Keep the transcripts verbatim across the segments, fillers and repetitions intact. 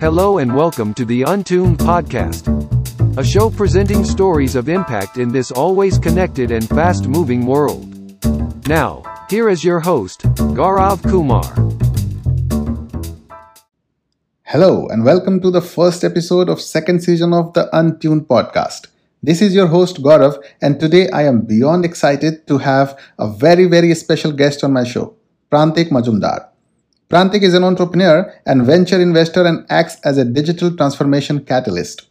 Hello and welcome to the Untuned Podcast, a show presenting stories of impact in this always connected and fast-moving world. Now, here is your host, Gaurav Kumar. Hello and welcome to the first episode of second season of the Untuned Podcast. This is your host Gaurav, and today I am beyond excited to have a very very special guest on my show, Prantik Mazumdar. Prantik is an entrepreneur and venture investor and acts as a digital transformation catalyst.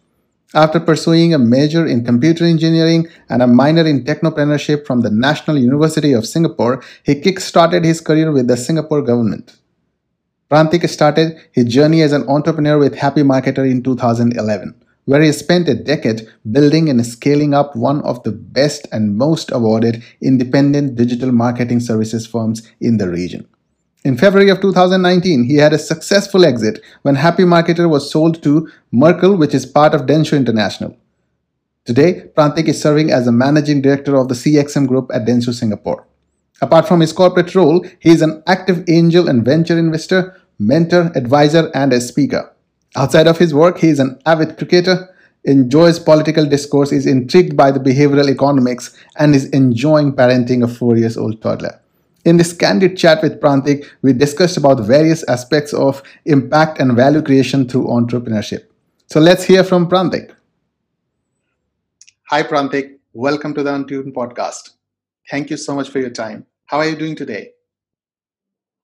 After pursuing a major in computer engineering and a minor in technopreneurship from the National University of Singapore, he kick-started his career with the Singapore government. Prantik started his journey as an entrepreneur with Happy Marketer in two thousand eleven, where he spent a decade building and scaling up one of the best and most awarded independent digital marketing services firms in the region. In February of two thousand nineteen, he had a successful exit when Happy Marketer was sold to Merkle, which is part of Dentsu International. Today, Prantik is serving as the Managing Director of the C X M Group at Dentsu Singapore. Apart from his corporate role, he is an active angel and venture investor, mentor, advisor, and a speaker. Outside of his work, he is an avid cricketer, enjoys political discourse, is intrigued by the behavioral economics, and is enjoying parenting a four-year-old toddler. In this candid chat with Prantik, we discussed about various aspects of impact and value creation through entrepreneurship. So let's hear from Prantik. Hi Prantik, welcome to the Untuned Podcast. Thank you so much for your time. How are you doing today?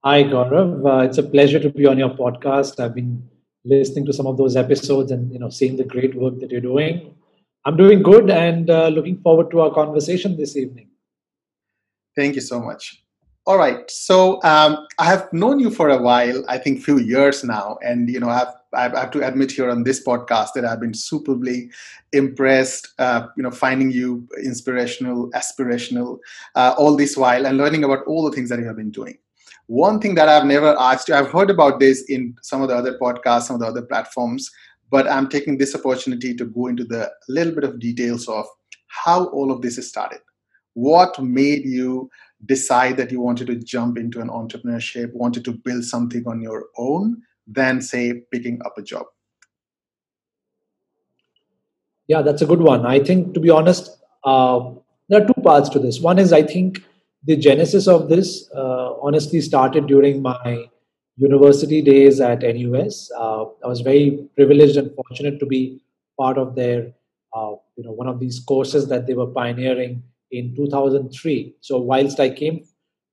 Hi Gaurav, uh, it's a pleasure to be on your podcast. I've been listening to some of those episodes and you know seeing the great work that you're doing. I'm doing good and uh, looking forward to our conversation this evening. Thank you so much. All right, so um, I have known you for a while, I think few years now, and you know I've, I've, I have to admit here on this podcast that I've been superbly impressed, uh, you know, finding you inspirational, aspirational, uh, all this while, and learning about all the things that you have been doing. One thing that I've never asked you, I've heard about this in some of the other podcasts, some of the other platforms, but I'm taking this opportunity to go into the little bit of details of how all of this started. What made you decide that you wanted to jump into an entrepreneurship, wanted to build something on your own, than say picking up a job? Yeah, that's a good one. I think, to be honest, uh, there are two parts to this. One is, I think the genesis of this uh, honestly started during my university days at N U S. Uh, I was very privileged and fortunate to be part of their, uh, you know, one of these courses that they were pioneering in two thousand three. So whilst I came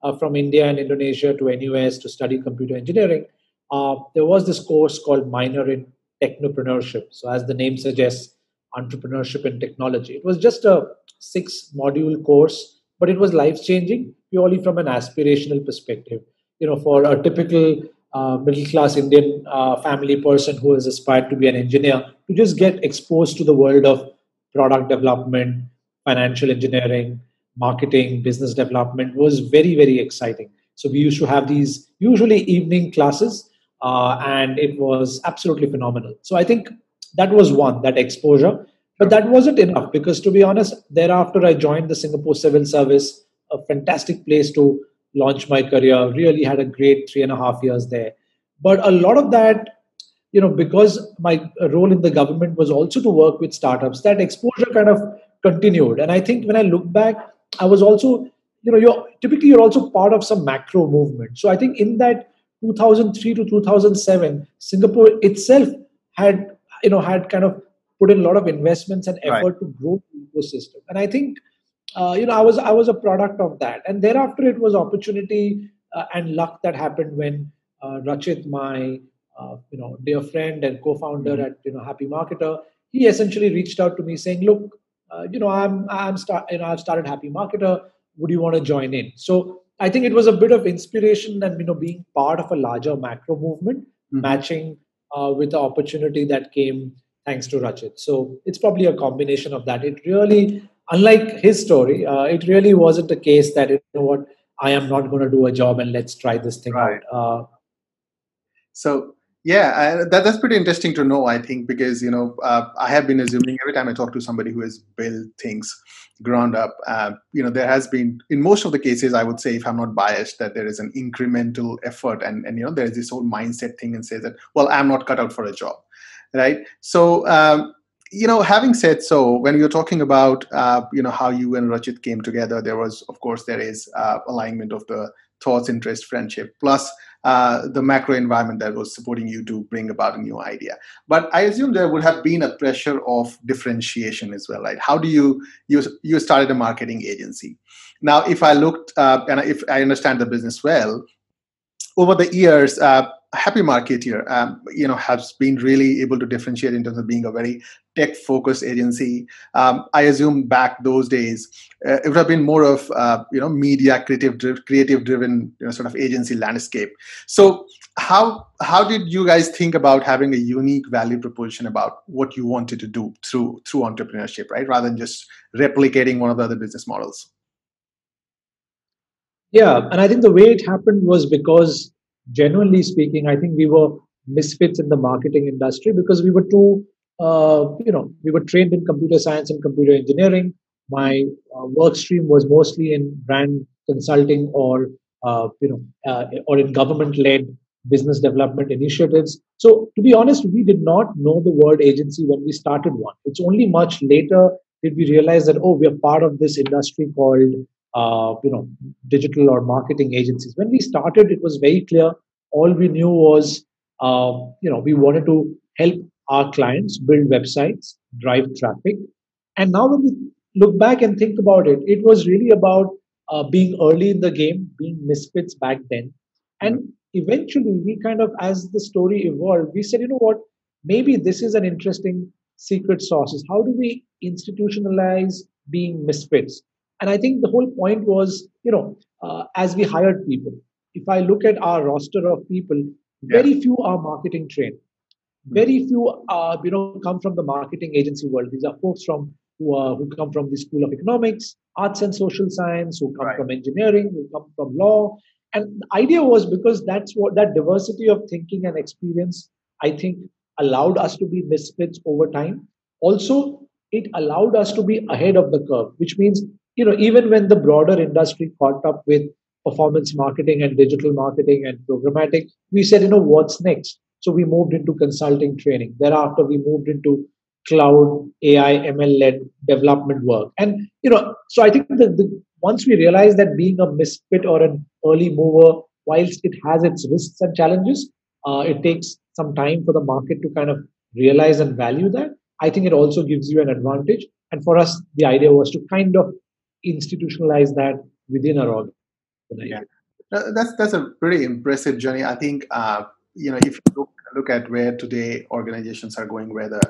uh, from India and Indonesia to N U S to study computer engineering, uh, there was this course called Minor in Technopreneurship. So as the name suggests, entrepreneurship and technology. It was just a six module course, but it was life-changing purely from an aspirational perspective. You know, for a typical uh, middle-class Indian uh, family person who has aspired to be an engineer, to just get exposed to the world of product development, financial engineering, marketing, business development was very, very exciting. So we used to have these usually evening classes uh, and it was absolutely phenomenal. So I think that was one, that exposure, but that wasn't enough because, to be honest, thereafter I joined the Singapore Civil Service, a fantastic place to launch my career, really had a great three and a half years there. But a lot of that, you know, because my role in the government was also to work with startups, that exposure kind of continued. And I think when I look back, I was also, you know, you're typically you're also part of some macro movement. So I think in that two thousand three to two thousand seven, Singapore itself had, you know, had kind of put in a lot of investments and effort right. to grow the ecosystem. And I think, uh, you know, I was I was a product of that. And thereafter, it was opportunity uh, and luck that happened when uh, Rachit, my uh, you know dear friend and co-founder mm-hmm. at you know Happy Marketer, he essentially reached out to me saying, look. Uh, you know, I'm, I'm start, you know, I've started Happy Marketer. Would you want to join in? So I think it was a bit of inspiration and, you know, being part of a larger macro movement, mm-hmm. matching uh, with the opportunity that came thanks to Rachit. So it's probably a combination of that. It really, unlike his story, uh, it really wasn't a case that, you know what, I am not going to do a job and let's try this thing right. out. Uh, so Yeah, I, that, that's pretty interesting to know, I think, because, you know, uh, I have been assuming every time I talk to somebody who has built things ground up, uh, you know, there has been, in most of the cases, I would say, if I'm not biased, that there is an incremental effort. And, and you know, there is this whole mindset thing and say that, well, I'm not cut out for a job, right? So, um, you know, having said so, when we were talking about, uh, you know, how you and Rachit came together, there was, of course, there is uh, alignment of the thoughts, interest, friendship, plus uh, the macro environment that was supporting you to bring about a new idea. But I assume there would have been a pressure of differentiation as well, right? How do you, you, you started a marketing agency. Now, if I looked, uh, and if I understand the business well, over the years, uh, Happy Marketer, um, you know, has been really able to differentiate in terms of being a very tech-focused agency. Um, I assume back those days, uh, it would have been more of, uh, you know, media, creative, creative-driven, you know, sort of agency landscape. So how how did you guys think about having a unique value proposition about what you wanted to do through through entrepreneurship, right, rather than just replicating one of the other business models? Yeah, and I think the way it happened was because, genuinely speaking, I think we were misfits in the marketing industry because we were too, uh, you know, we were trained in computer science and computer engineering. My uh, work stream was mostly in brand consulting or, uh, you know, uh, or in government-led business development initiatives. So to be honest, we did not know the word agency when we started one. It's only much later did we realize that, oh, we are part of this industry called Uh, you know, digital or marketing agencies. When we started, it was very clear. All we knew was, uh, you know, we wanted to help our clients build websites, drive traffic. And now when we look back and think about it, it was really about uh, being early in the game, being misfits back then. And eventually we kind of, as the story evolved, we said, you know what, maybe this is an interesting secret sauce. Is how do we institutionalize being misfits? And I think the whole point was, you know, uh, as we hired people, if I look at our roster of people, yeah. very few are marketing trained. Very few, uh, you know, come from the marketing agency world. These are folks from who, are, who come from the School of Economics, Arts and Social Science, who come right. from engineering, who come from law. And the idea was because that's what that diversity of thinking and experience, I think, allowed us to be misfits over time. Also, it allowed us to be ahead of the curve, which means, you know, even when the broader industry caught up with performance marketing and digital marketing and programmatic, we said, you know, what's next? So we moved into consulting training. Thereafter, we moved into cloud, A I, M L-led development work. And, you know, so I think that the, once we realized that being a misfit or an early mover, whilst it has its risks and challenges, uh, it takes some time for the market to kind of realize and value that. I think it also gives you an advantage. And for us, the idea was to kind of institutionalize that within our organization. Yeah. That's that's a pretty impressive journey. I think uh, you know, if you look, look at where today organizations are going, where the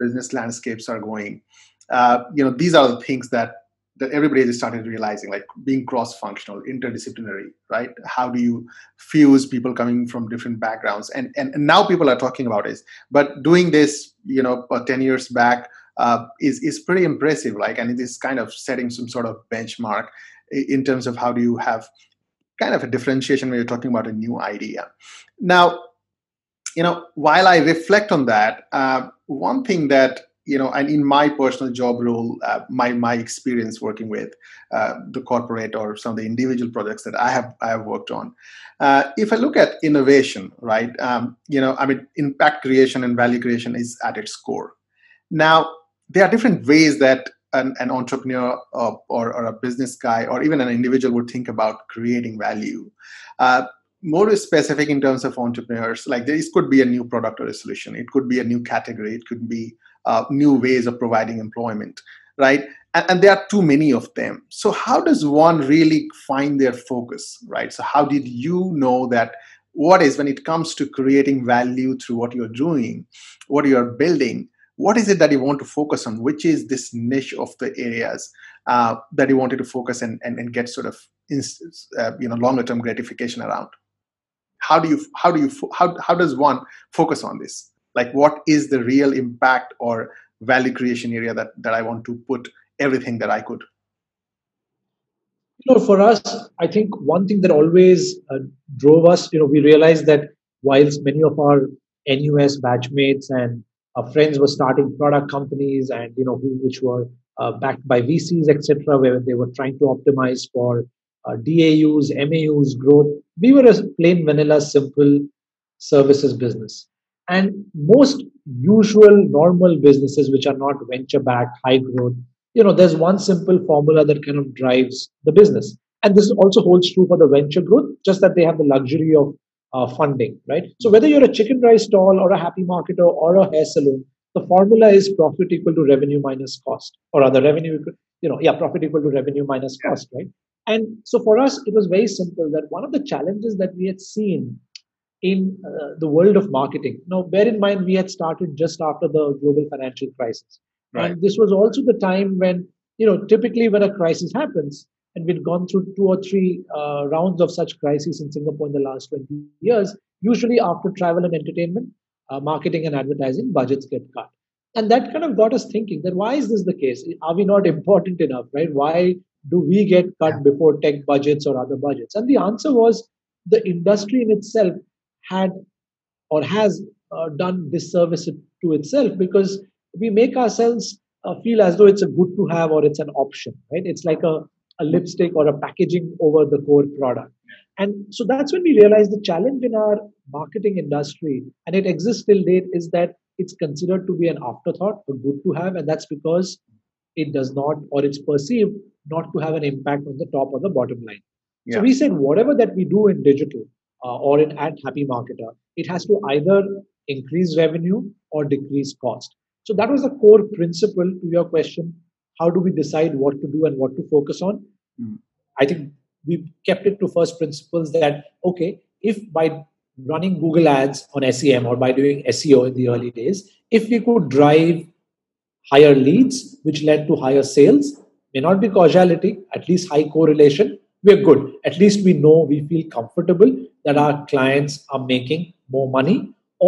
business landscapes are going, uh, you know, these are the things that that everybody has started realizing, like being cross-functional, interdisciplinary, right? How do you fuse people coming from different backgrounds? And and, and now people are talking about this, but doing this, you know, ten years back. Uh, is is pretty impressive, like, and it is kind of setting some sort of benchmark in terms of how do you have kind of a differentiation when you're talking about a new idea. Now, you know, while I reflect on that, uh, one thing that, you know, and in my personal job role, uh, my my experience working with uh, the corporate or some of the individual projects that I have I have worked on, uh, if I look at innovation, right, um, you know, I mean, impact creation and value creation is at its core. Now, there are different ways that an, an entrepreneur or, or, or a business guy or even an individual would think about creating value. Uh, more specific in terms of entrepreneurs, like this could be a new product or a solution. It could be a new category. It could be uh, new ways of providing employment, right? And, and there are too many of them. So how does one really find their focus, right? So how did you know that what is, when it comes to creating value through what you're doing, what you're building, what is it that you want to focus on? Which is this niche of the areas uh, that you wanted to focus and and, and get sort of uh, you know, longer term gratification around? How do you how do you how how does one focus on this? Like, what is the real impact or value creation area that that I want to put everything that I could? You know, for us, I think one thing that always uh, drove us, you know, we realized that whilst many of our N U S batchmates and our friends were starting product companies and, you know, who, which were uh, backed by V Cs, et cetera, where they were trying to optimize for uh, D A Us, M A Us, growth. We were a plain vanilla, simple services business. And most usual normal businesses, which are not venture-backed, high growth, you know, there's one simple formula that kind of drives the business. And this also holds true for the venture growth, just that they have the luxury of uh, funding, right? So whether you're a chicken rice stall or a Happy Marketer or a hair salon, the formula is profit equal to revenue minus cost, or rather revenue, you know, yeah, profit equal to revenue minus cost, right? And so for us, it was very simple that one of the challenges that we had seen in uh, the world of marketing. Now, bear in mind, we had started just after the global financial crisis. Right. And this was also the time when, you know, typically when a crisis happens, and we'd gone through two or three uh, rounds of such crises in Singapore in the last twenty years, usually after travel and entertainment, uh, marketing and advertising budgets get cut. And that kind of got us thinking that why is this the case? Are we not important enough, right? Why do we get cut before tech budgets or other budgets? And the answer was the industry in itself had or has uh, done disservice to itself, because we make ourselves uh, feel as though it's a good to have or it's an option, right? It's like a, a lipstick or a packaging over the core product. And so that's when we realized the challenge in our marketing industry, and it exists till date, is that it's considered to be an afterthought, a good to have, and that's because it does not, or it's perceived not to have an impact on the top or the bottom line. Yeah. So we said whatever that we do in digital, Uh, or in at Happy Marketer, it has to either increase revenue or decrease cost. So that was the core principle to your question. How do we decide what to do and what to focus on? Mm. I think we kept it to first principles that, okay, if by running Google ads on S E M or by doing S E O in the early days, if we could drive higher leads, which led to higher sales, may not be causality, at least high correlation, we're good. At least we know, we feel comfortable that our clients are making more money,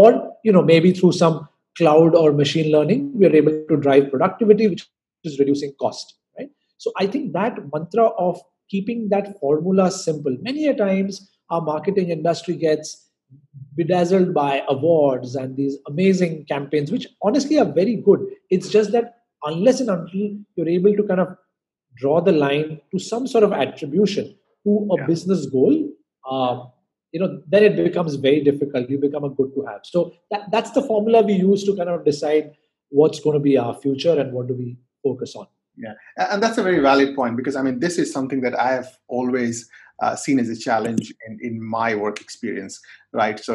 or, you know, maybe through some cloud or machine learning, we are able to drive productivity, which is reducing cost, right? So I think that mantra of keeping that formula simple, many a times our marketing industry gets bedazzled by awards and these amazing campaigns, which honestly are very good. It's just that unless and until you're able to kind of draw the line to some sort of attribution to a yeah. business goal, uh, you know, then it becomes very difficult. You become a good to have. So that, that's the formula we use to kind of decide what's going to be our future and what do we focus on. Yeah, and that's a very valid point, because I mean, this is something that I have always uh, seen as a challenge in, in my work experience, right? So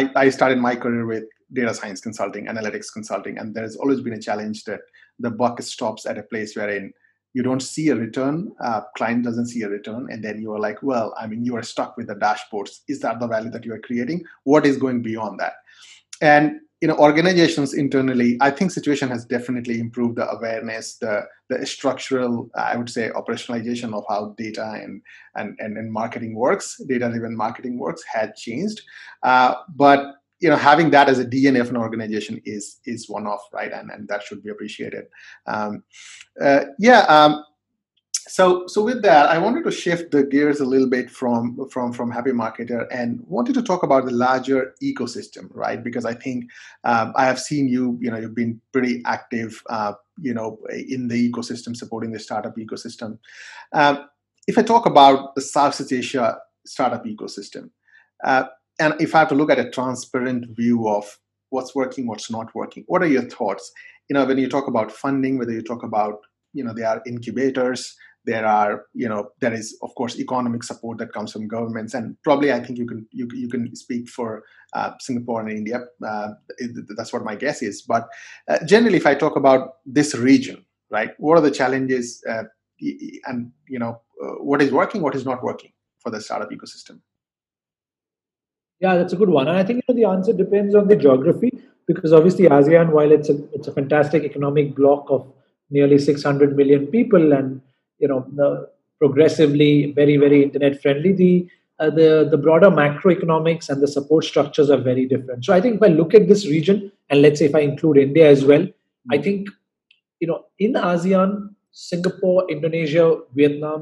I, I started my career with data science consulting, analytics consulting, and there's always been a challenge that the buck stops at a place wherein you don't see a return, uh, client doesn't see a return, and then you are like, well, I mean, you are stuck with the dashboards. Is that the value that you are creating? What is going beyond that? And, you know, organizations internally, I think situation has definitely improved the awareness, the, the structural, I would say, operationalization of how data and, and, and, and marketing works, data-driven marketing works had changed. Uh, but, you know, having that as a D N A of an organization is is one-off, right? And and that should be appreciated. Um, uh, yeah. Um, so so with that, I wanted to shift the gears a little bit from from from Happy Marketer and wanted to talk about the larger ecosystem, right? Because I think um, I have seen you. You know, you've been pretty active. Uh, you know, in the ecosystem, supporting the startup ecosystem. Um, if I talk about the Southeast Asia startup ecosystem. Uh, And if I have to look at a transparent view of what's working, what's not working, what are your thoughts? You know, when you talk about funding, whether you talk about, you know, there are incubators, there are, you know, there is, of course, economic support that comes from governments. And probably I think you can you, you can speak for uh, Singapore and India. Uh, that's what my guess is. But uh, generally, if I talk about this region, right, what are the challenges uh, and, you know, uh, what is working, what is not working for the startup ecosystem? Yeah, that's a good one. And I think, you know, the answer depends on the geography, because obviously ASEAN, while it's a, it's a fantastic economic block of nearly six hundred million people and, you know, the progressively very, very internet friendly, the, uh, the, the broader macroeconomics and the support structures are very different. So I think if I look at this region, and let's say if I include India as well, I think, you know, in ASEAN, Singapore, Indonesia, Vietnam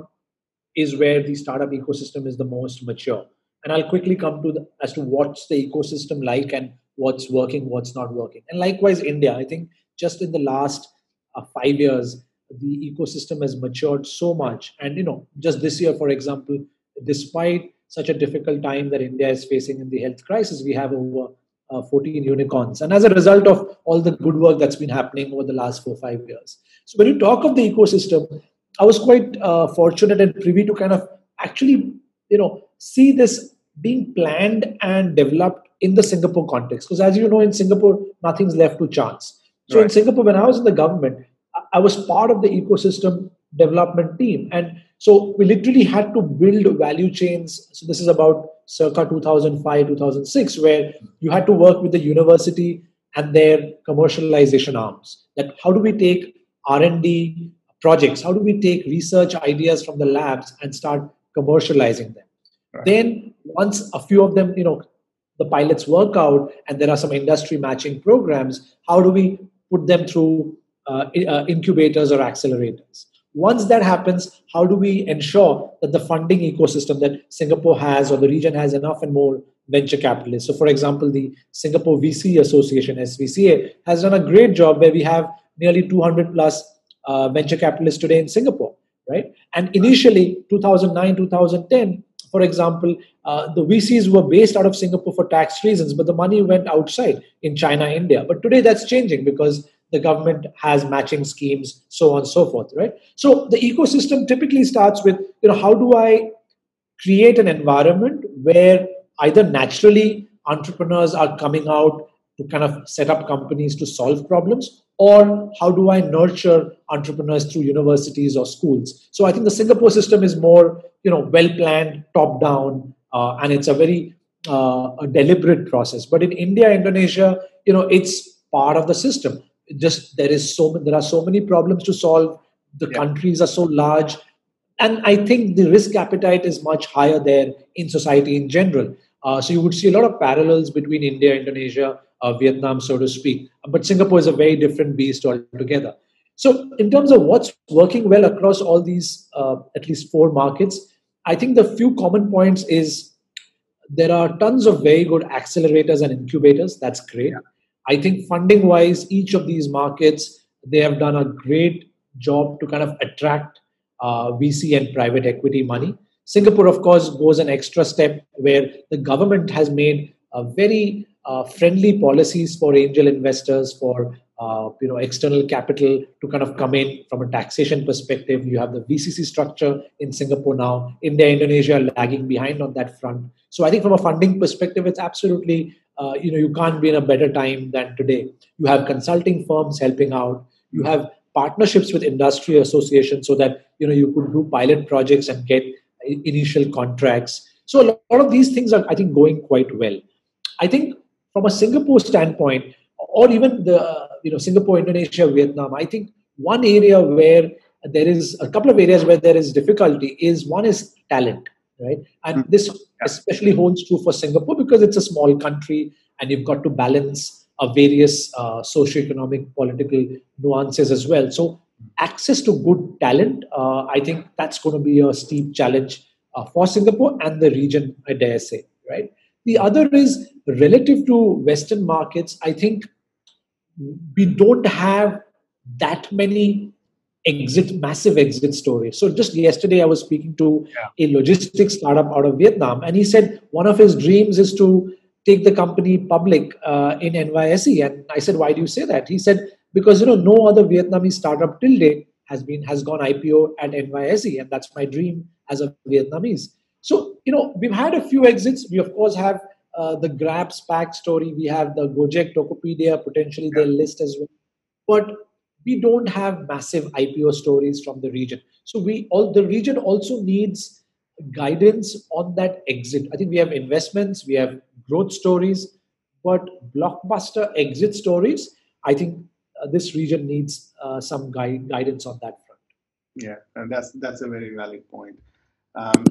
is where the startup ecosystem is the most mature. And I'll quickly come to the, as to what's the ecosystem like and what's working, what's not working. And likewise, India, I think just in the last uh, five years, the ecosystem has matured so much. And, you know, just this year, for example, despite such a difficult time that India is facing in the health crisis, we have over uh, fourteen unicorns. And as a result of all the good work that's been happening over the last four, five years. So when you talk of the ecosystem, I was quite uh, fortunate and privy to kind of actually, you know, see this being planned and developed in the Singapore context. Because as you know, in Singapore, nothing's left to chance. So right. In Singapore, when I was in the government, I was part of the ecosystem development team. And so we literally had to build value chains. So this is about circa two thousand five, two thousand six, where you had to work with the university and their commercialization arms. That how do we take R and D projects? How do we take research ideas from the labs and start commercializing them? Right. Then once a few of them, you know, the pilots work out and there are some industry matching programs, how do we put them through Uh, uh, incubators or accelerators? Once that happens, how do we ensure that the funding ecosystem that Singapore has or the region has enough and more venture capitalists? So for example, the Singapore V C Association, S V C A, has done a great job where we have nearly two hundred plus uh, venture capitalists today in Singapore, right? And initially, two thousand nine, two thousand ten, for example, uh, the V Cs were based out of Singapore for tax reasons, but the money went outside in China, India. But today that's changing because the government has matching schemes, so on and so forth, right? So the ecosystem typically starts with, you know, how do I create an environment where either naturally entrepreneurs are coming out to kind of set up companies to solve problems, or how do I nurture entrepreneurs through universities or schools? So I think the Singapore system is more, you know, well-planned, top-down, uh, and it's a very uh, a deliberate process. But in India, Indonesia, you know, it's part of the system. Just there is so there are so many problems to solve. The yeah. countries are so large, and I think the risk appetite is much higher there in society in general. Uh, so you would see a lot of parallels between India, Indonesia, uh, Vietnam, so to speak. But Singapore is a very different beast altogether. So in terms of what's working well across all these uh, at least four markets, I think the few common points is there are tons of very good accelerators and incubators. That's great. Yeah. I think funding-wise, each of these markets, they have done a great job to kind of attract uh, V C and private equity money. Singapore, of course, goes an extra step where the government has made uh, very uh, friendly policies for angel investors, for uh, you know, external capital to kind of come in from a taxation perspective. You have the V C C structure in Singapore now. India, Indonesia are lagging behind on that front. So I think from a funding perspective, it's absolutely... Uh, you know, you can't be in a better time than today. You have consulting firms helping out. You have partnerships with industry associations so that, you know, you could do pilot projects and get initial contracts. So a lot of these things are, I think, going quite well. I think from a Singapore standpoint, or even the, you know, Singapore, Indonesia, Vietnam, I think one area where there is a couple of areas where there is difficulty is one is talent. Right. And this especially holds true for Singapore because it's a small country and you've got to balance uh, various uh, socioeconomic, political nuances as well. So access to good talent, uh, I think that's going to be a steep challenge uh, for Singapore and the region, I dare say. Right. The other is relative to Western markets, I think we don't have that many exit, massive exit story. So just yesterday, I was speaking to yeah. a logistics startup out of Vietnam, and he said one of his dreams is to take the company public uh, in N Y S E. And I said, why do you say that? He said, because, you know, no other Vietnamese startup till date has been, has gone I P O at N Y S E. And that's my dream as a Vietnamese. So, you know, we've had a few exits. We, of course, have uh, the Grab SPAC story. We have the Gojek, Tokopedia, potentially yeah. they'll list as well. But we don't have massive I P O stories from the region. So we all the region also needs guidance on that exit. I think we have investments, we have growth stories, but blockbuster exit stories, I think uh, this region needs uh, some guide, guidance on that front. Yeah, and that's that's a very valid point. Um,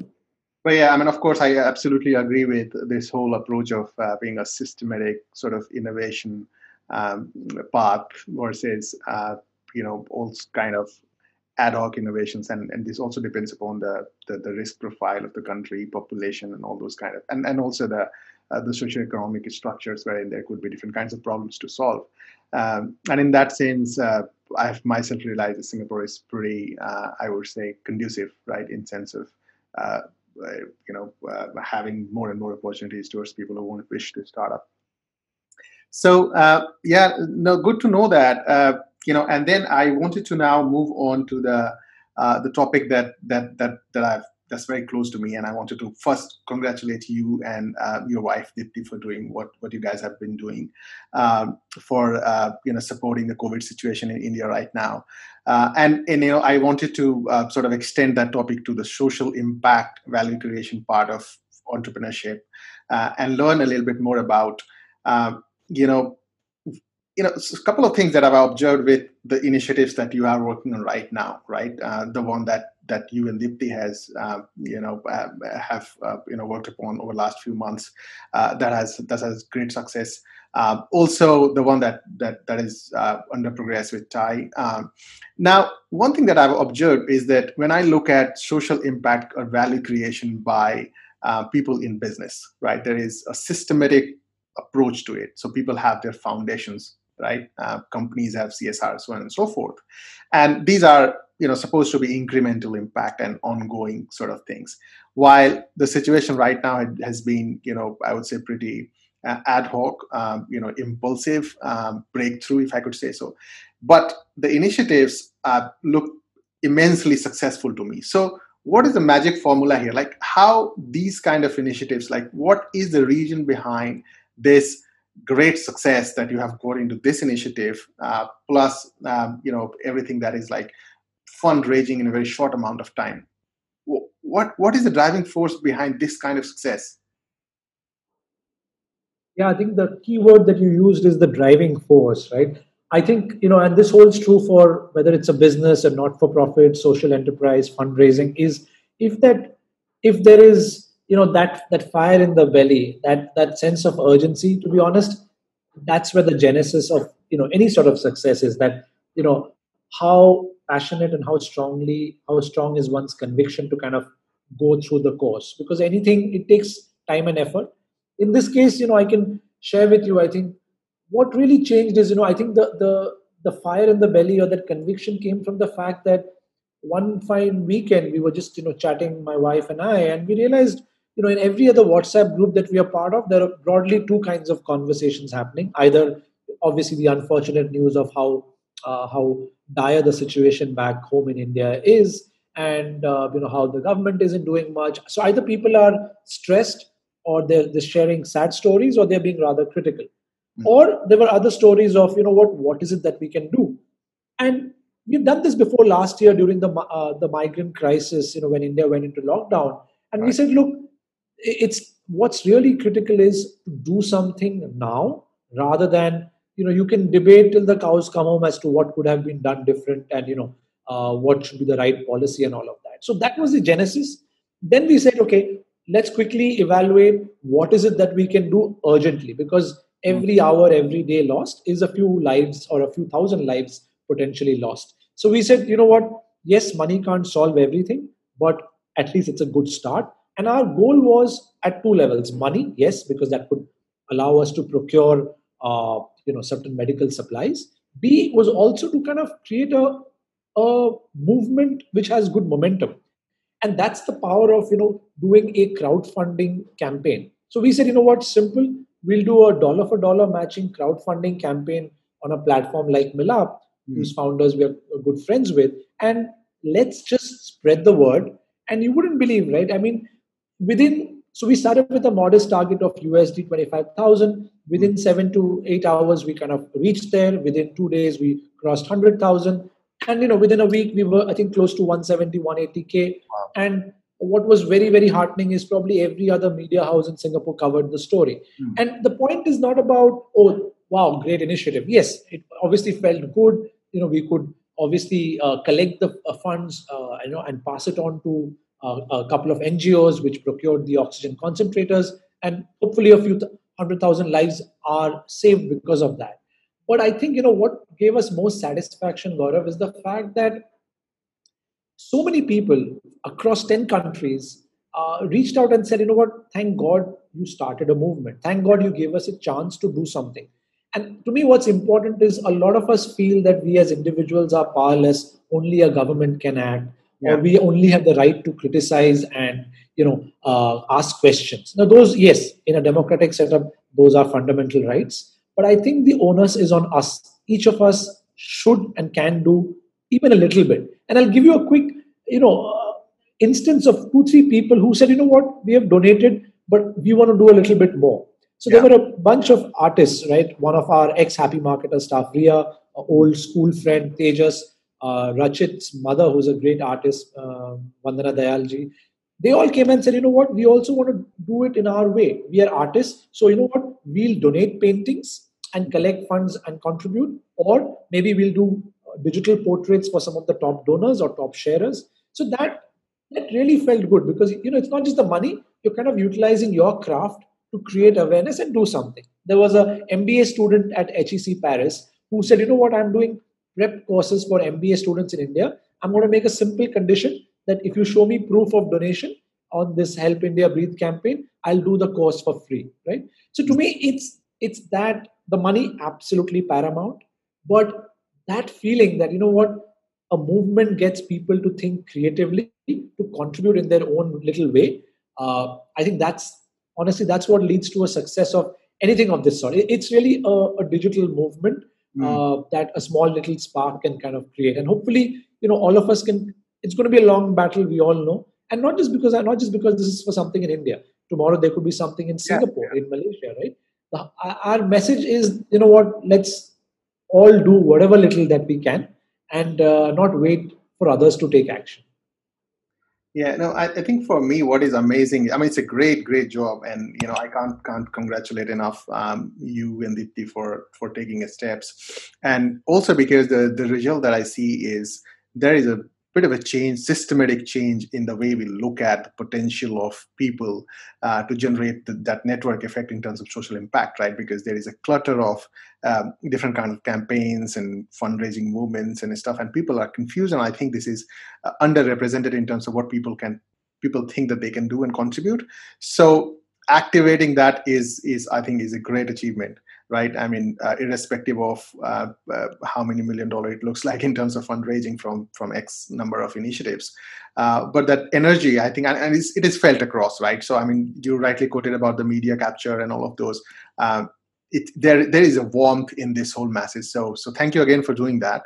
but yeah, I mean, of course, I absolutely agree with this whole approach of uh, being a systematic sort of innovation Um, path versus, uh, you know, all kind of ad hoc innovations, and, and this also depends upon the, the the risk profile of the country, population, and all those kind of, and, and also the uh, the socioeconomic structures wherein there could be different kinds of problems to solve. Um, and in that sense, uh, I have myself realized that Singapore is pretty, uh, I would say, conducive, right, in sense of uh, you know uh, having more and more opportunities towards people who want to wish to start up. So uh, yeah, no, good to know that. Uh, You know, and then I wanted to now move on to the uh, the topic that that that that I've that's very close to me, and I wanted to first congratulate you and uh, your wife Dipti for doing what what you guys have been doing um, for uh, you know supporting the COVID situation in India right now, uh, and and you know I wanted to uh, sort of extend that topic to the social impact value creation part of entrepreneurship uh, and learn a little bit more about uh, you know. You know, a couple of things that I've observed with the initiatives that you are working on right now, right? Uh, the one that that you and Dipti has, uh, you know, uh, have uh, you know worked upon over the last few months, uh, that has that has great success. Uh, also, the one that that that is uh, under progress with Thai. Um, now, one thing that I've observed is that when I look at social impact or value creation by uh, people in business, right, there is a systematic approach to it. So people have their foundations, right? Uh, companies have C S R, so on and so forth. And these are, you know, supposed to be incremental impact and ongoing sort of things. While the situation right now has been, you know, I would say pretty uh, ad hoc, um, you know, impulsive um, breakthrough, if I could say so. But the initiatives uh, look immensely successful to me. So what is the magic formula here? Like how these kind of initiatives, like what is the reason behind this great success that you have got into this initiative, uh, plus um, you know everything that is like fundraising in a very short amount of time? What what is the driving force behind this kind of success? Yeah, I think the key word that you used is the driving force, right? I think you know, and this holds true for whether it's a business, a not-for-profit, social enterprise, fundraising. Is if that if there is you know, that that fire in the belly, that that sense of urgency, to be honest, that's where the genesis of, you know, any sort of success is. That, you know, how passionate and how strongly, how strong is one's conviction to kind of go through the course. Because anything, it takes time and effort. In this case, you know, I can share with you, I think, what really changed is, you know, I think the the, the fire in the belly or that conviction came from the fact that one fine weekend, we were just, you know, chatting, my wife and I, and we realized, you know, in every other WhatsApp group that we are part of, there are broadly two kinds of conversations happening. Either, obviously, the unfortunate news of how uh, how dire the situation back home in India is, and uh, you know how the government isn't doing much. So either people are stressed, or they're, they're sharing sad stories, or they're being rather critical. Mm-hmm. Or there were other stories of, you know, what what is it that we can do? And we've done this before last year during the uh, the migrant crisis. You know, when India went into lockdown, and right. We said, look. It's what's really critical is to do something now rather than, you know, you can debate till the cows come home as to what could have been done different and, you know, uh, what should be the right policy and all of that. So that was the genesis. Then we said, okay, let's quickly evaluate what is it that we can do urgently, because every hour, every day lost is a few lives or a few thousand lives potentially lost. So we said, you know what, yes, money can't solve everything, but at least it's a good start. And our goal was at two levels: money, yes, because that could allow us to procure, uh, you know, certain medical supplies. B was also to kind of create a, a movement which has good momentum, and that's the power of, you know, doing a crowdfunding campaign. So we said, you know what, simple, we'll do a dollar for dollar matching crowdfunding campaign on a platform like Milaap, mm-hmm. whose founders we are good friends with, and let's just spread the word. And you wouldn't believe, right? I mean. Within, so we started with a modest target of U S D twenty-five thousand. Within seven to eight hours, we kind of reached there. Within two days, we crossed one hundred thousand. And, you know, within a week, we were, I think, close to one seventy, one eighty K. Wow. And what was very, very heartening is probably every other media house in Singapore covered the story. Mm. And the point is not about, oh, wow, great initiative. Yes, it obviously felt good. You know, we could obviously uh, collect the uh, funds, uh, you know, and pass it on to Uh, a couple of N G Os which procured the oxygen concentrators, and hopefully a few th- hundred thousand lives are saved because of that. But I think, you know, what gave us most satisfaction, Gaurav, is the fact that so many people across ten countries uh, reached out and said, you know what, thank God you started a movement. Thank God you gave us a chance to do something. And to me, what's important is a lot of us feel that we as individuals are powerless, only a government can act, yeah. or we only have the right to criticize and, you know, uh, ask questions. Now those, yes, in a democratic setup, those are fundamental rights. But I think the onus is on us. Each of us should and can do even a little bit. And I'll give you a quick, you know, uh, instance of two, three people who said, you know what, we have donated, but we want to do a little bit more. So yeah. there were a bunch of artists, right? One of our ex-Happy Marketer staff, Rhea, an old school friend, Tejas, uh, Rachit's mother, who's a great artist, uh, Vandana Dayalji. They all came and said, you know what, we also want to do it in our way. We are artists. So you know what, we'll donate paintings and collect funds and contribute. Or maybe we'll do digital portraits for some of the top donors or top sharers. So that, that really felt good because, you know, it's not just the money. You're kind of utilizing your craft to create awareness and do something. There was an M B A student at H E C Paris who said, you know what, I'm doing prep courses for M B A students in India. I'm going to make a simple condition that if you show me proof of donation on this Help India Breathe campaign, I'll do the course for free, right? So to me, it's it's that the money absolutely paramount, but that feeling that, you know what, a movement gets people to think creatively, to contribute in their own little way. Uh, I think that's, honestly, that's what leads to a success of anything of this sort. It's really a, a digital movement mm. uh, that a small little spark can kind of create. And hopefully, you know, all of us can, it's going to be a long battle, we all know. And not just because, not just because this is for something in India. Tomorrow there could be something in Singapore, yeah, yeah. in Malaysia, right? The, our message is, you know what, let's all do whatever little that we can and uh, not wait for others to take action. Yeah, no, I, I think for me, what is amazing, I mean, it's a great, great job. And, you know, I can't can't congratulate enough um, you and Dipti for, for taking a steps. And also because the, the result that I see is there is a bit of a change, systematic change in the way we look at the potential of people uh, to generate the, that network effect in terms of social impact, right? Because there is a clutter of um, different kinds of campaigns and fundraising movements and stuff, and people are confused. And I think this is uh, underrepresented in terms of what people can, people think that they can do and contribute. So activating that is, is I think, is a great achievement. Right, I mean, uh, irrespective of uh, uh, how many million dollar it looks like in terms of fundraising from from X number of initiatives, uh, but that energy, I think, and, and it's, it is felt across, right? So, I mean, you rightly quoted about the media capture and all of those. Uh, it there there is a warmth in this whole message. So, so thank you again for doing that.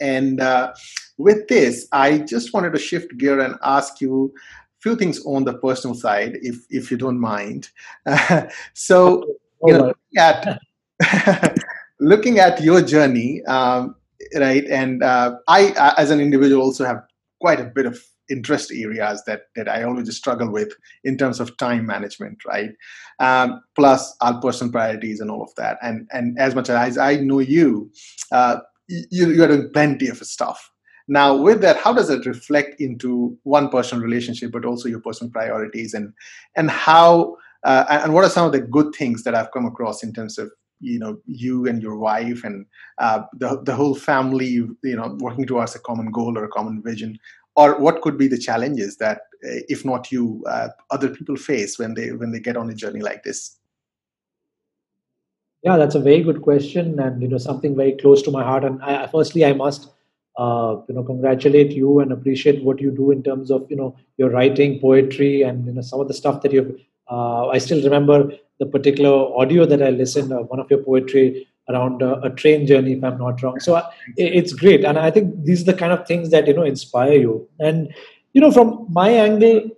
And uh, with this, I just wanted to shift gear and ask you a few things on the personal side, if if you don't mind. Uh, so. You know, looking at looking at your journey, um, right? And uh, I, uh, as an individual, also have quite a bit of interest areas that that I always struggle with in terms of time management, right? Um, plus our personal priorities and all of that. And and as much as I know you, uh, you you are doing plenty of stuff. Now, with that, how does it reflect into one personal relationship, but also your personal priorities, and and how? Uh, and what are some of the good things that I've come across in terms of, you know, you and your wife and uh, the the whole family, you know, working towards a common goal or a common vision, or what could be the challenges that, if not you, uh, other people face when they when they get on a journey like this? Yeah, that's a very good question, and you know, something very close to my heart. And I, firstly, I must uh, you know congratulate you and appreciate what you do in terms of, you know, your writing, poetry, and you know some of the stuff that you've. Uh, I still remember the particular audio that I listened, uh, one of your poetry around uh, a train journey, if I'm not wrong. So uh, it's great. And I think these are the kind of things that, you know, inspire you. And, you know, from my angle,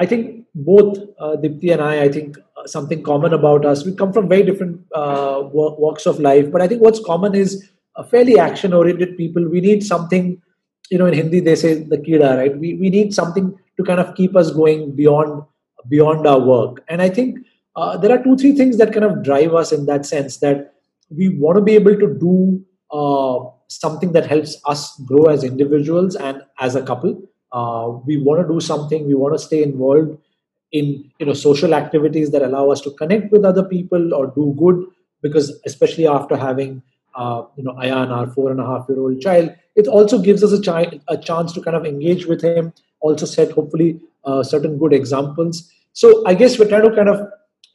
I think both uh, Dipti and I, I think uh, something common about us, we come from very different uh, walks of life. But I think what's common is a fairly action-oriented people. We need something, you know, in Hindi, they say the kida, right? We, we need something to kind of keep us going beyond beyond our work. And I think uh, there are two, three things that kind of drive us in that sense, that we want to be able to do uh, something that helps us grow as individuals and as a couple. Uh, we want to do something, we want to stay involved in, you know, social activities that allow us to connect with other people or do good, because especially after having uh, you know, Ayaan, our four and a half year old child. It also gives us a, chi- a chance to kind of engage with him, also set hopefully uh, certain good examples. So I guess we're trying to kind of,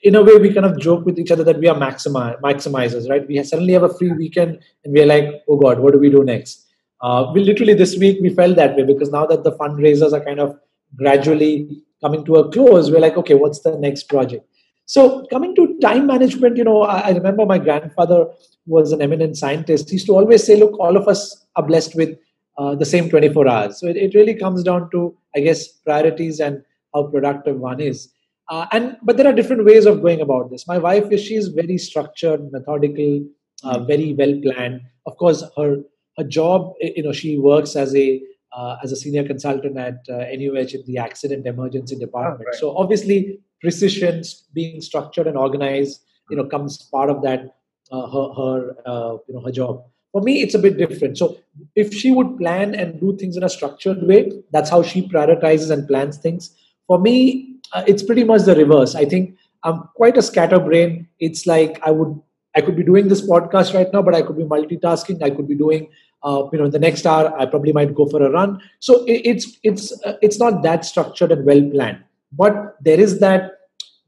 in a way, we kind of joke with each other that we are maximi- maximizers, right? We suddenly have a free weekend and we're like, oh God, what do we do next? Uh, we literally this week, we felt that way because now that the fundraisers are kind of gradually coming to a close, we're like, okay, what's the next project? So coming to time management, you know, I, I remember my grandfather was an eminent scientist. He used to always say, look, all of us are blessed with uh, the same twenty-four hours. So it, it really comes down to, I guess, priorities and how productive one is. Uh, and but there are different ways of going about this. My wife, she is very structured, methodical, uh, very well planned. Of course, her her job, you know, she works as a uh, as a senior consultant at uh, N U H in the accident emergency department. Oh, right. So obviously, precision, being structured and organized, you know, comes part of that uh, her her uh, you know her job. For me, it's a bit different. So if she would plan and do things in a structured way, that's how she prioritizes and plans things. For me, Uh, it's pretty much the reverse. I think I'm quite a scatterbrain. It's like I would, I could be doing this podcast right now, but I could be multitasking. I could be doing, uh, you know, in the next hour, I probably might go for a run. So it, it's it's uh, it's not that structured and well planned. But there is that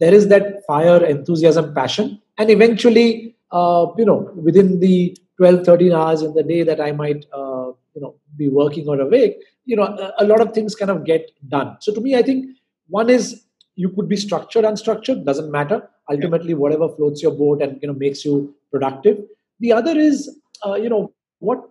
there is that fire, enthusiasm, passion, and eventually, uh, you know, within the twelve, thirteen hours in the day that I might, uh, you know, be working or awake, you know, a, a lot of things kind of get done. So to me, I think one is, you could be structured, unstructured, doesn't matter. Ultimately, whatever floats your boat and, you know, makes you productive. The other is, uh, you know, what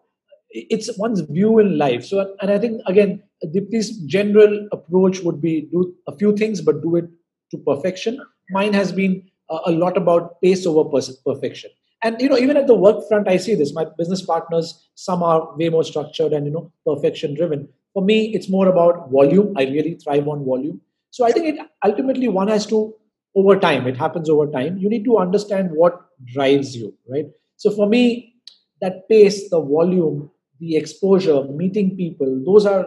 it's one's view in life. So, and I think, again, Dipti's general approach would be do a few things, but do it to perfection. Mine has been uh, a lot about pace over perfection. And, you know, even at the work front, I see this. My business partners, some are way more structured and, you know, perfection driven. For me, it's more about volume. I really thrive on volume. So I think it ultimately one has to, over time, it happens over time, you need to understand what drives you, right? So for me, that pace, the volume, the exposure, meeting people, those are,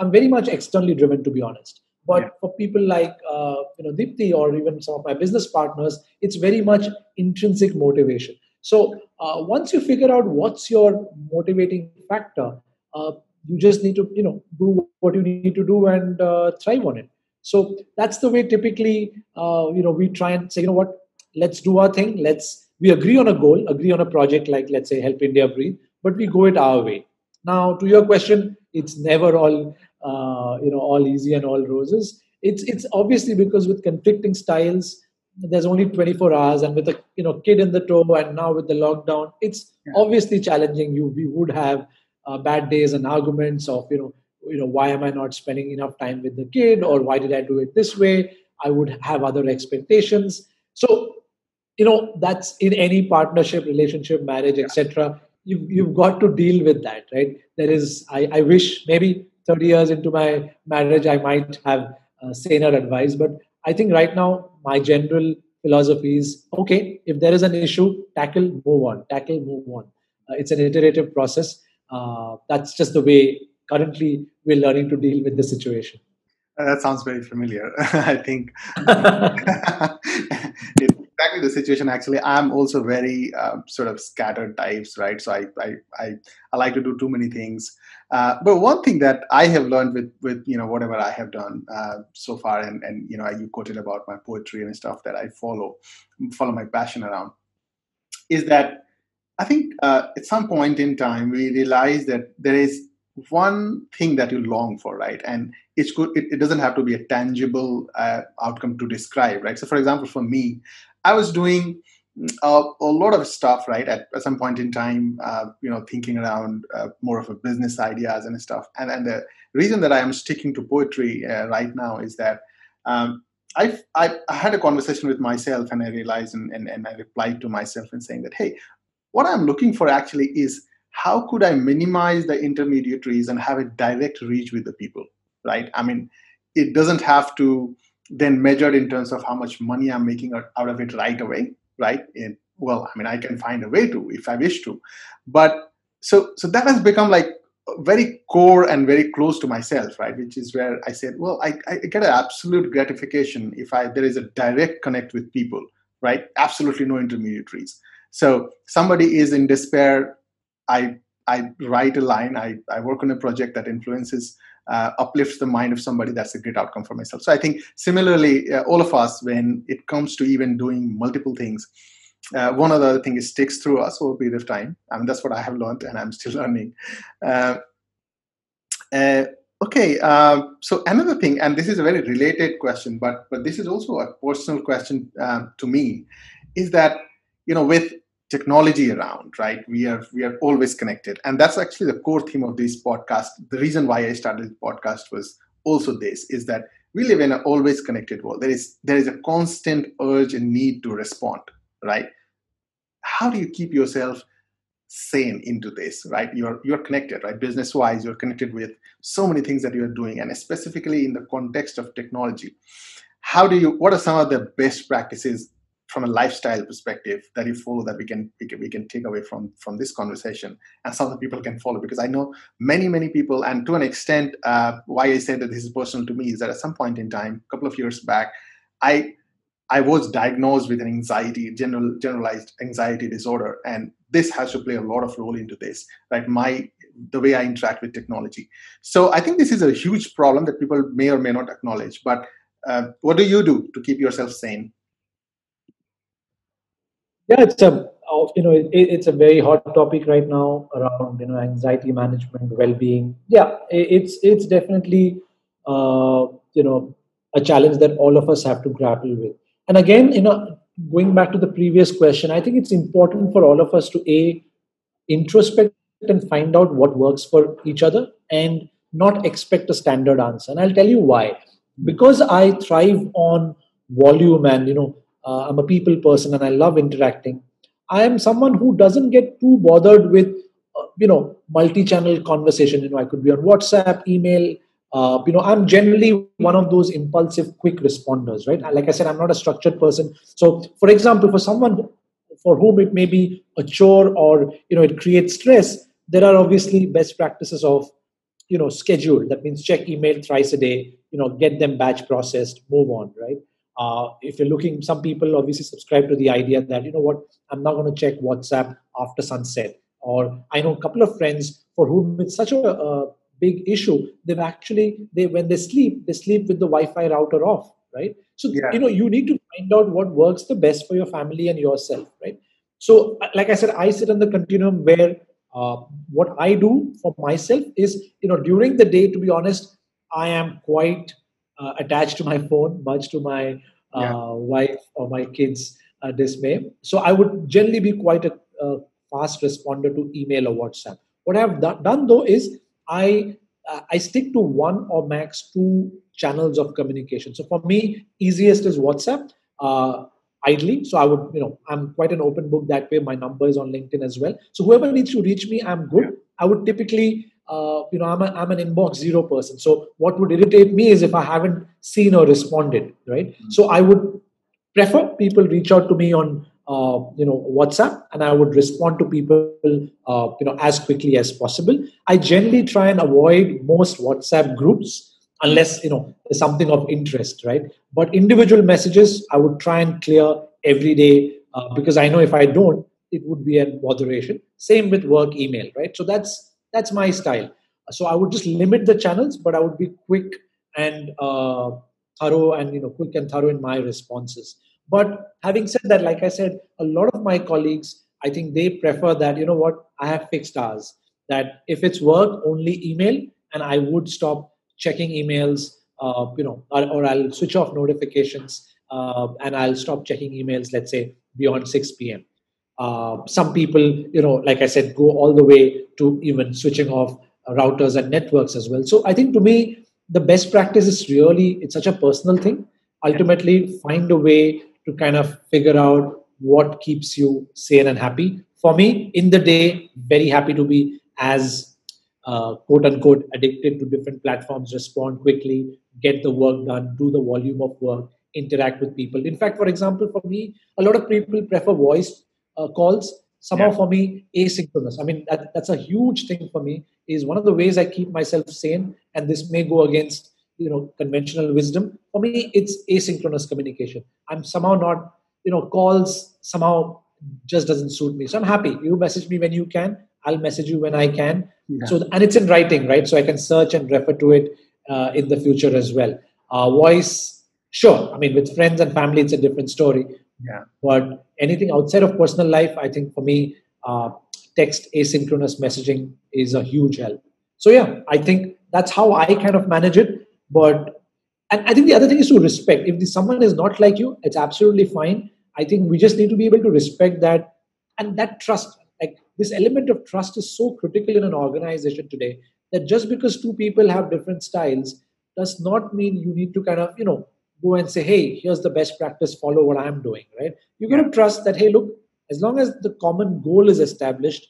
I'm very much externally driven, to be honest. But yeah. for people like, uh, you know, Dipti or even some of my business partners, it's very much intrinsic motivation. So uh, once you figure out what's your motivating factor, uh, you just need to, you know, do what you need to do and uh, thrive on it. So that's the way typically, uh, you know, we try and say, you know what, let's do our thing. Let's, we agree on a goal, agree on a project like, let's say, Help India Breathe, but we go it our way. Now, to your question, it's never all, uh, you know, all easy and all roses. It's it's obviously because with conflicting styles, there's only twenty-four hours and with a, you know, kid in the tow and now with the lockdown, it's yeah. obviously challenging you. We would have uh, bad days and arguments of, you know, you know, why am I not spending enough time with the kid or why did I do it this way? I would have other expectations. So, you know, that's in any partnership, relationship, marriage, yeah. et cetera. You've, you've got to deal with that, right? There is, I, I wish maybe thirty years into my marriage, I might have uh, saner advice. But I think right now, my general philosophy is, okay, if there is an issue, tackle, move on, tackle, move on. Uh, it's an iterative process. Uh, that's just the way currently we're learning to deal with the situation. Uh, that sounds very familiar. I think exactly the situation. Actually, I'm also very uh, sort of scattered types, right? So I I I, I like to do too many things. Uh, but one thing that I have learned with with you know whatever I have done uh, so far, and and you know you quoted about my poetry and stuff that I follow follow my passion around, is that I think uh, at some point in time we realize that there is one thing that you long for, right? And it's good, it, it doesn't have to be a tangible uh, outcome to describe, right? So for example, for me, I was doing a, a lot of stuff, right? At, at some point in time, uh, you know, thinking around uh, more of a business ideas and stuff. And, and the reason that I am sticking to poetry uh, right now is that um, I, I had a conversation with myself and I realized and, and, and I replied to myself and saying that, hey, what I'm looking for actually is how could I minimize the intermediaries and have a direct reach with the people, right? I mean, it doesn't have to then measure in terms of how much money I'm making out of it right away, right? And, well, I mean, I can find a way to if I wish to. But so so that has become like very core and very close to myself, right? Which is where I said, well, I, I get an absolute gratification if I there is a direct connect with people, right? Absolutely no intermediaries. So somebody is in despair. I I write a line. I, I work on a project that influences, uh, uplifts the mind of somebody. That's a great outcome for myself. So I think similarly, uh, all of us, when it comes to even doing multiple things, uh, one or the other thing is sticks through us over a period of time. I mean, that's what I have learned and I'm still learning. Uh, uh, okay. Uh, so another thing, and this is a very related question, but, but this is also a personal question uh, to me, is that, you know, with technology around, right? We are we are always connected. And that's actually the core theme of this podcast. The reason why I started this podcast was also this, is that we live in an always connected world. There is there is a constant urge and need to respond, right? How do you keep yourself sane into this, right? You're you're connected, right? Business-wise, you're connected with so many things that you're doing, and specifically in the context of technology. How do you, what are some of the best practices from a lifestyle perspective that you follow that we can we can, we can take away from, from this conversation, and some of the people can follow? Because I know many, many people, and to an extent, uh, why I said that this is personal to me is that at some point in time, a couple of years back, I I was diagnosed with an anxiety, general generalized anxiety disorder, and this has to play a lot of role into this, right? My the way I interact with technology. So I think this is a huge problem that people may or may not acknowledge, but uh, what do you do to keep yourself sane? Yeah, it's a you know it, it's a very hot topic right now around you know anxiety management, well-being. Yeah, it's it's definitely uh, you know a challenge that all of us have to grapple with. And again, you know, going back to the previous question, I think it's important for all of us to a introspect and find out what works for each other, and not expect a standard answer. And I'll tell you why. Because I thrive on volume, and you know. Uh, I'm a people person and I love interacting. I am someone who doesn't get too bothered with, uh, you know, multi-channel conversation. You know, I could be on WhatsApp, email. Uh, you know, I'm generally one of those impulsive, quick responders, right? Like I said, I'm not a structured person. So, for example, for someone for whom it may be a chore or, you know, it creates stress, there are obviously best practices of, you know, schedule. That means check email thrice a day, you know, get them batch processed, move on, right? Uh, if you're looking, some people obviously subscribe to the idea that, you know what, I'm not going to check WhatsApp after sunset. Or I know a couple of friends for whom it's such a, a big issue. They've actually, they when they sleep, they sleep with the Wi-Fi router off, right? So, yeah. you know, you need to find out what works the best for your family and yourself, right? So, like I said, I sit on the continuum where uh, what I do for myself is, you know, during the day, to be honest, I am quite Uh, attached to my phone, much to my uh, yeah. wife or my kids' uh, dismay. So I would generally be quite a, a fast responder to email or WhatsApp. What I've do- done though is I uh, I stick to one or max two channels of communication. So for me, easiest is WhatsApp, uh, idly. So I would, you know, I'm quite an open book that way. My number is on LinkedIn as well. So whoever needs to reach me, I'm good. Yeah. I would typically Uh, you know, I'm, a, I'm an inbox zero person. So what would irritate me is if I haven't seen or responded, right? Mm-hmm. So I would prefer people reach out to me on, uh, you know, WhatsApp, and I would respond to people, uh, you know, as quickly as possible. I generally try and avoid most WhatsApp groups unless, you know, there's something of interest, right? But individual messages, I would try and clear every day uh, because I know if I don't, it would be a botheration. Same with work email, right? So that's That's my style. So I would just limit the channels, but I would be quick and uh, thorough and, you know, quick and thorough in my responses. But having said that, like I said, a lot of my colleagues, I think they prefer that, you know what, I have fixed hours, that if it's work, only email, and I would stop checking emails, uh, you know, or, or I'll switch off notifications uh, and I'll stop checking emails, let's say, beyond six p.m. Uh, some people, you know, like I said, go all the way to even switching off routers and networks as well. So I think to me, the best practice is really, it's such a personal thing. Ultimately, find a way to kind of figure out what keeps you sane and happy. For me, in the day, very happy to be as uh, quote unquote addicted to different platforms, respond quickly, get the work done, do the volume of work, interact with people. In fact, for example, for me, a lot of people prefer voice Uh, calls. Somehow yeah. for me, asynchronous. I mean, that, that's a huge thing for me, is one of the ways I keep myself sane. And this may go against, you know, conventional wisdom. For me, it's asynchronous communication. I'm somehow not, you know, calls somehow just doesn't suit me. So I'm happy. You message me when you can. I'll message you when I can. Yeah. So, and it's in writing, right? So I can search and refer to it uh, in the future as well. Uh, voice, sure. I mean, with friends and family, it's a different story. Yeah. But anything outside of personal life, I think for me, uh, text asynchronous messaging is a huge help. So yeah, I think that's how I kind of manage it. But, and I think the other thing is to respect. If someone is not like you, it's absolutely fine. I think we just need to be able to respect that, and that trust, like this element of trust is so critical in an organization today that just because two people have different styles does not mean you need to kind of, you know, go and say, hey, here's the best practice, follow what I'm doing, right? You're going to trust that, hey, look, as long as the common goal is established,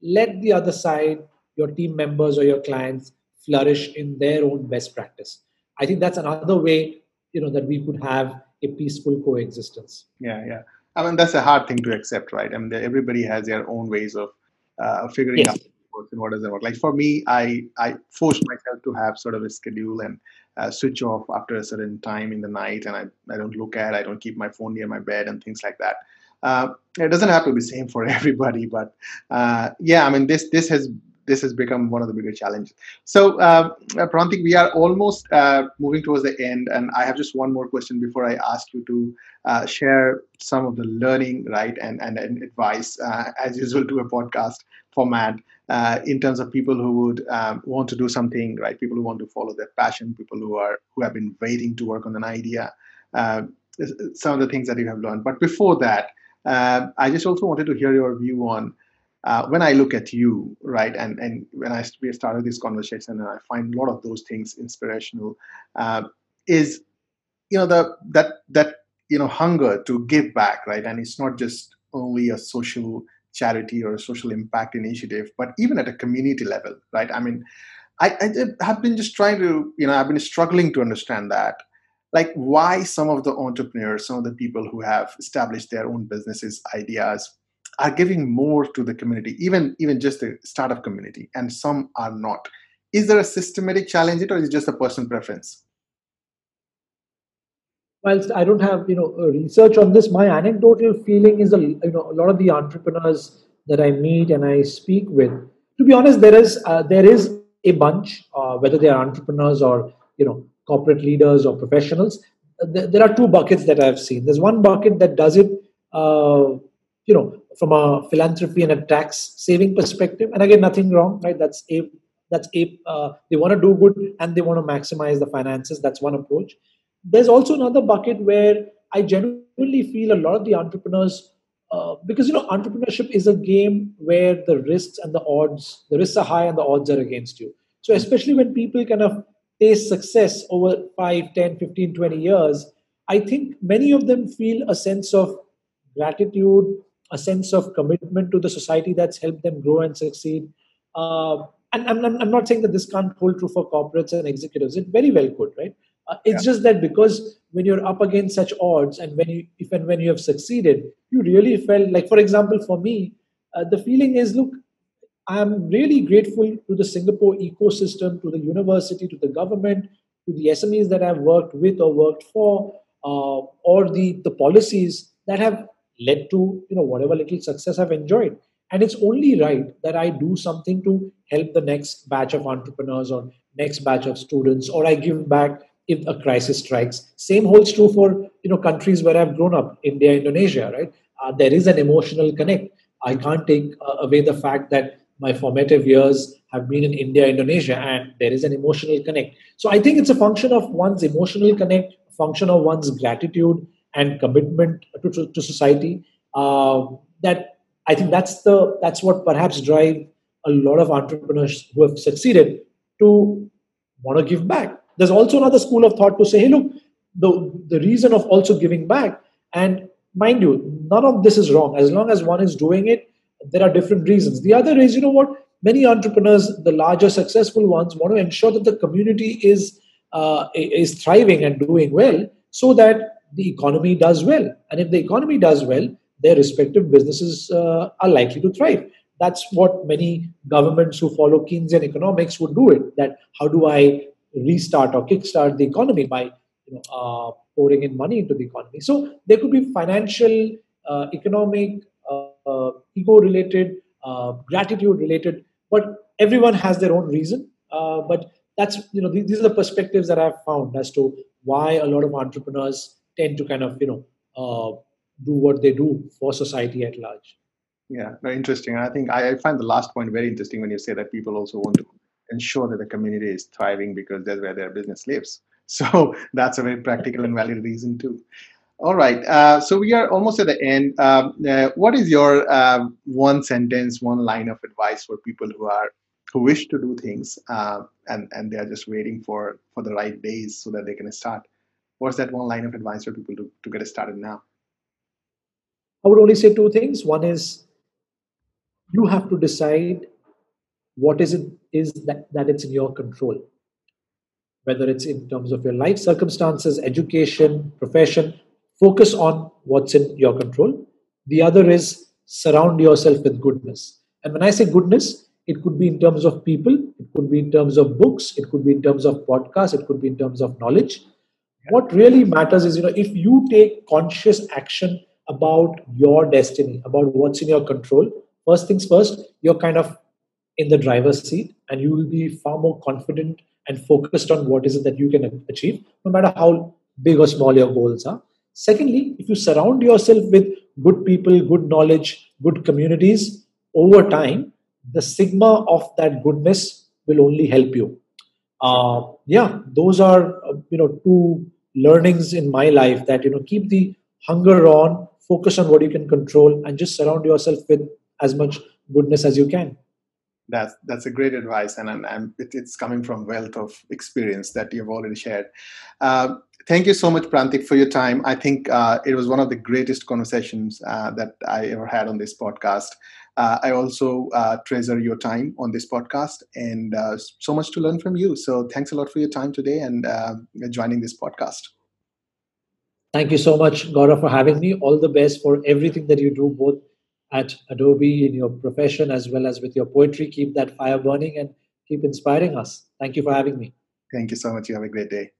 let the other side, your team members or your clients, flourish in their own best practice. I think that's another way, you know, that we could have a peaceful coexistence. Yeah, yeah. I mean, that's a hard thing to accept, right? I mean, everybody has their own ways of uh, figuring yes. out what doesn't work. Like for me, I, I forced myself to have sort of a schedule and uh, switch off after a certain time in the night. And I, I don't look at, I don't keep my phone near my bed and things like that. Uh, it doesn't have to be the same for everybody, but uh, yeah, I mean, this this has this has become one of the bigger challenges. So, uh, Prantik, we are almost uh, moving towards the end, and I have just one more question before I ask you to uh, share some of the learning, right, and and, and advice, uh, as usual, to a podcast format uh, in terms of people who would um, want to do something, right? People who want to follow their passion, people who are who have been waiting to work on an idea. Uh, some of the things that you have learned, but before that. Uh, I just also wanted to hear your view on uh, when I look at you, right? And and when I we started this conversation, and I find a lot of those things inspirational. Uh, is you know the that that you know hunger to give back, right? And it's not just only a social charity or a social impact initiative, but even at a community level, right? I mean, I, I have been just trying to you know I've been struggling to understand that. Like why some of the entrepreneurs, some of the people who have established their own businesses, ideas, are giving more to the community, even, even just the startup community, and some are not. Is there a systematic challenge or is it just a personal preference? Well, I don't have you know research on this. My anecdotal feeling is a, you know, a lot of the entrepreneurs that I meet and I speak with, to be honest, there is, uh, there is a bunch, uh, whether they are entrepreneurs or, you know, corporate leaders or professionals, there are two buckets that I've seen. There's one bucket that does it, uh, you know, from a philanthropy and a tax saving perspective. And again, nothing wrong, right? That's a, that's a, uh, they want to do good and they want to maximize the finances. That's one approach. There's also another bucket where I genuinely feel a lot of the entrepreneurs, uh, because, you know, entrepreneurship is a game where the risks and the odds, the risks are high and the odds are against you. So especially when people kind of taste success over five, ten, fifteen, twenty years, I think many of them feel a sense of gratitude, a sense of commitment to the society that's helped them grow and succeed. Uh, and I'm, I'm not saying that this can't hold true for corporates and executives. It very well could, right? Uh, it's yeah. just that because when you're up against such odds and when you, if and when you have succeeded, you really felt like, for example, for me, uh, the feeling is, look, I'm really grateful to the Singapore ecosystem, to the university, to the government, to the S M Es that I've worked with or worked for, uh, or the, the policies that have led to you know whatever little success I've enjoyed. And it's only right that I do something to help the next batch of entrepreneurs or next batch of students, or I give back if a crisis strikes. Same holds true for you know countries where I've grown up, India, Indonesia, right? Uh, there is an emotional connect. I can't take uh, away the fact that my formative years have been in India, Indonesia, and there is an emotional connect. So I think it's a function of one's emotional connect, function of one's gratitude and commitment to, to, to society. Uh, that I think that's the that's what perhaps drive a lot of entrepreneurs who have succeeded to want to give back. There's also another school of thought to say, hey, look, the, the reason of also giving back, and mind you, none of this is wrong. As long as one is doing it, there are different reasons. The other is, you know what, many entrepreneurs, the larger successful ones, want to ensure that the community is uh, is thriving and doing well so that the economy does well. And if the economy does well, their respective businesses uh, are likely to thrive. That's what many governments who follow Keynesian economics would do it, that how do I restart or kickstart the economy by you know, uh, pouring in money into the economy. So there could be financial, uh, economic, ego-related, uh, gratitude-related, but everyone has their own reason. Uh, but that's, you know, these, these are the perspectives that I've found as to why a lot of entrepreneurs tend to kind of, you know, uh, do what they do for society at large. Yeah, very interesting. And I think I, I find the last point very interesting when you say that people also want to ensure that the community is thriving because that's where their business lives. So that's a very practical and valid reason too. All right. Uh, so we are almost at the end. Um, uh, what is your uh, one sentence, one line of advice for people who are who wish to do things uh, and, and they are just waiting for, for the right days so that they can start? What's that one line of advice for people to, to get started now? I would only say two things. One is you have to decide what is it is that, that it's in your control, whether it's in terms of your life circumstances, education, profession. Focus on what's in your control. The other is surround yourself with goodness. And when I say goodness, it could be in terms of people, it could be in terms of books, it could be in terms of podcasts, it could be in terms of knowledge. What really matters is, you know, if you take conscious action about your destiny, about what's in your control, first things first, you're kind of in the driver's seat and you will be far more confident and focused on what is it that you can achieve, no matter how big or small your goals are. Secondly, if you surround yourself with good people, good knowledge, good communities, over time, the sigma of that goodness will only help you. Uh, yeah, those are, you know, two learnings in my life that, you know, keep the hunger on, focus on what you can control, and just surround yourself with as much goodness as you can. That's, that's a great advice, and I'm, I'm, it, it's coming from wealth of experience that you've already shared. Uh, thank you so much, Prantik, for your time. I think uh, it was one of the greatest conversations uh, that I ever had on this podcast. Uh, I also uh, treasure your time on this podcast and uh, so much to learn from you. So thanks a lot for your time today and uh, joining this podcast. Thank you so much, Gaurav, for having me. All the best for everything that you do, both at Adobe, in your profession, as well as with your poetry. Keep that fire burning and keep inspiring us. Thank you for having me. Thank you so much. You have a great day.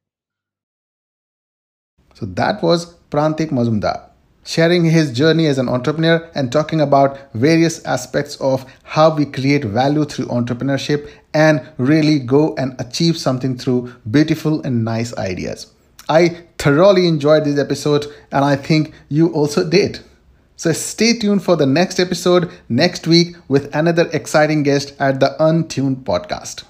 So that was Prantik Mazumdar sharing his journey as an entrepreneur and talking about various aspects of how we create value through entrepreneurship and really go and achieve something through beautiful and nice ideas. I thoroughly enjoyed this episode and I think you also did. So stay tuned for the next episode next week with another exciting guest at the Untuned Podcast.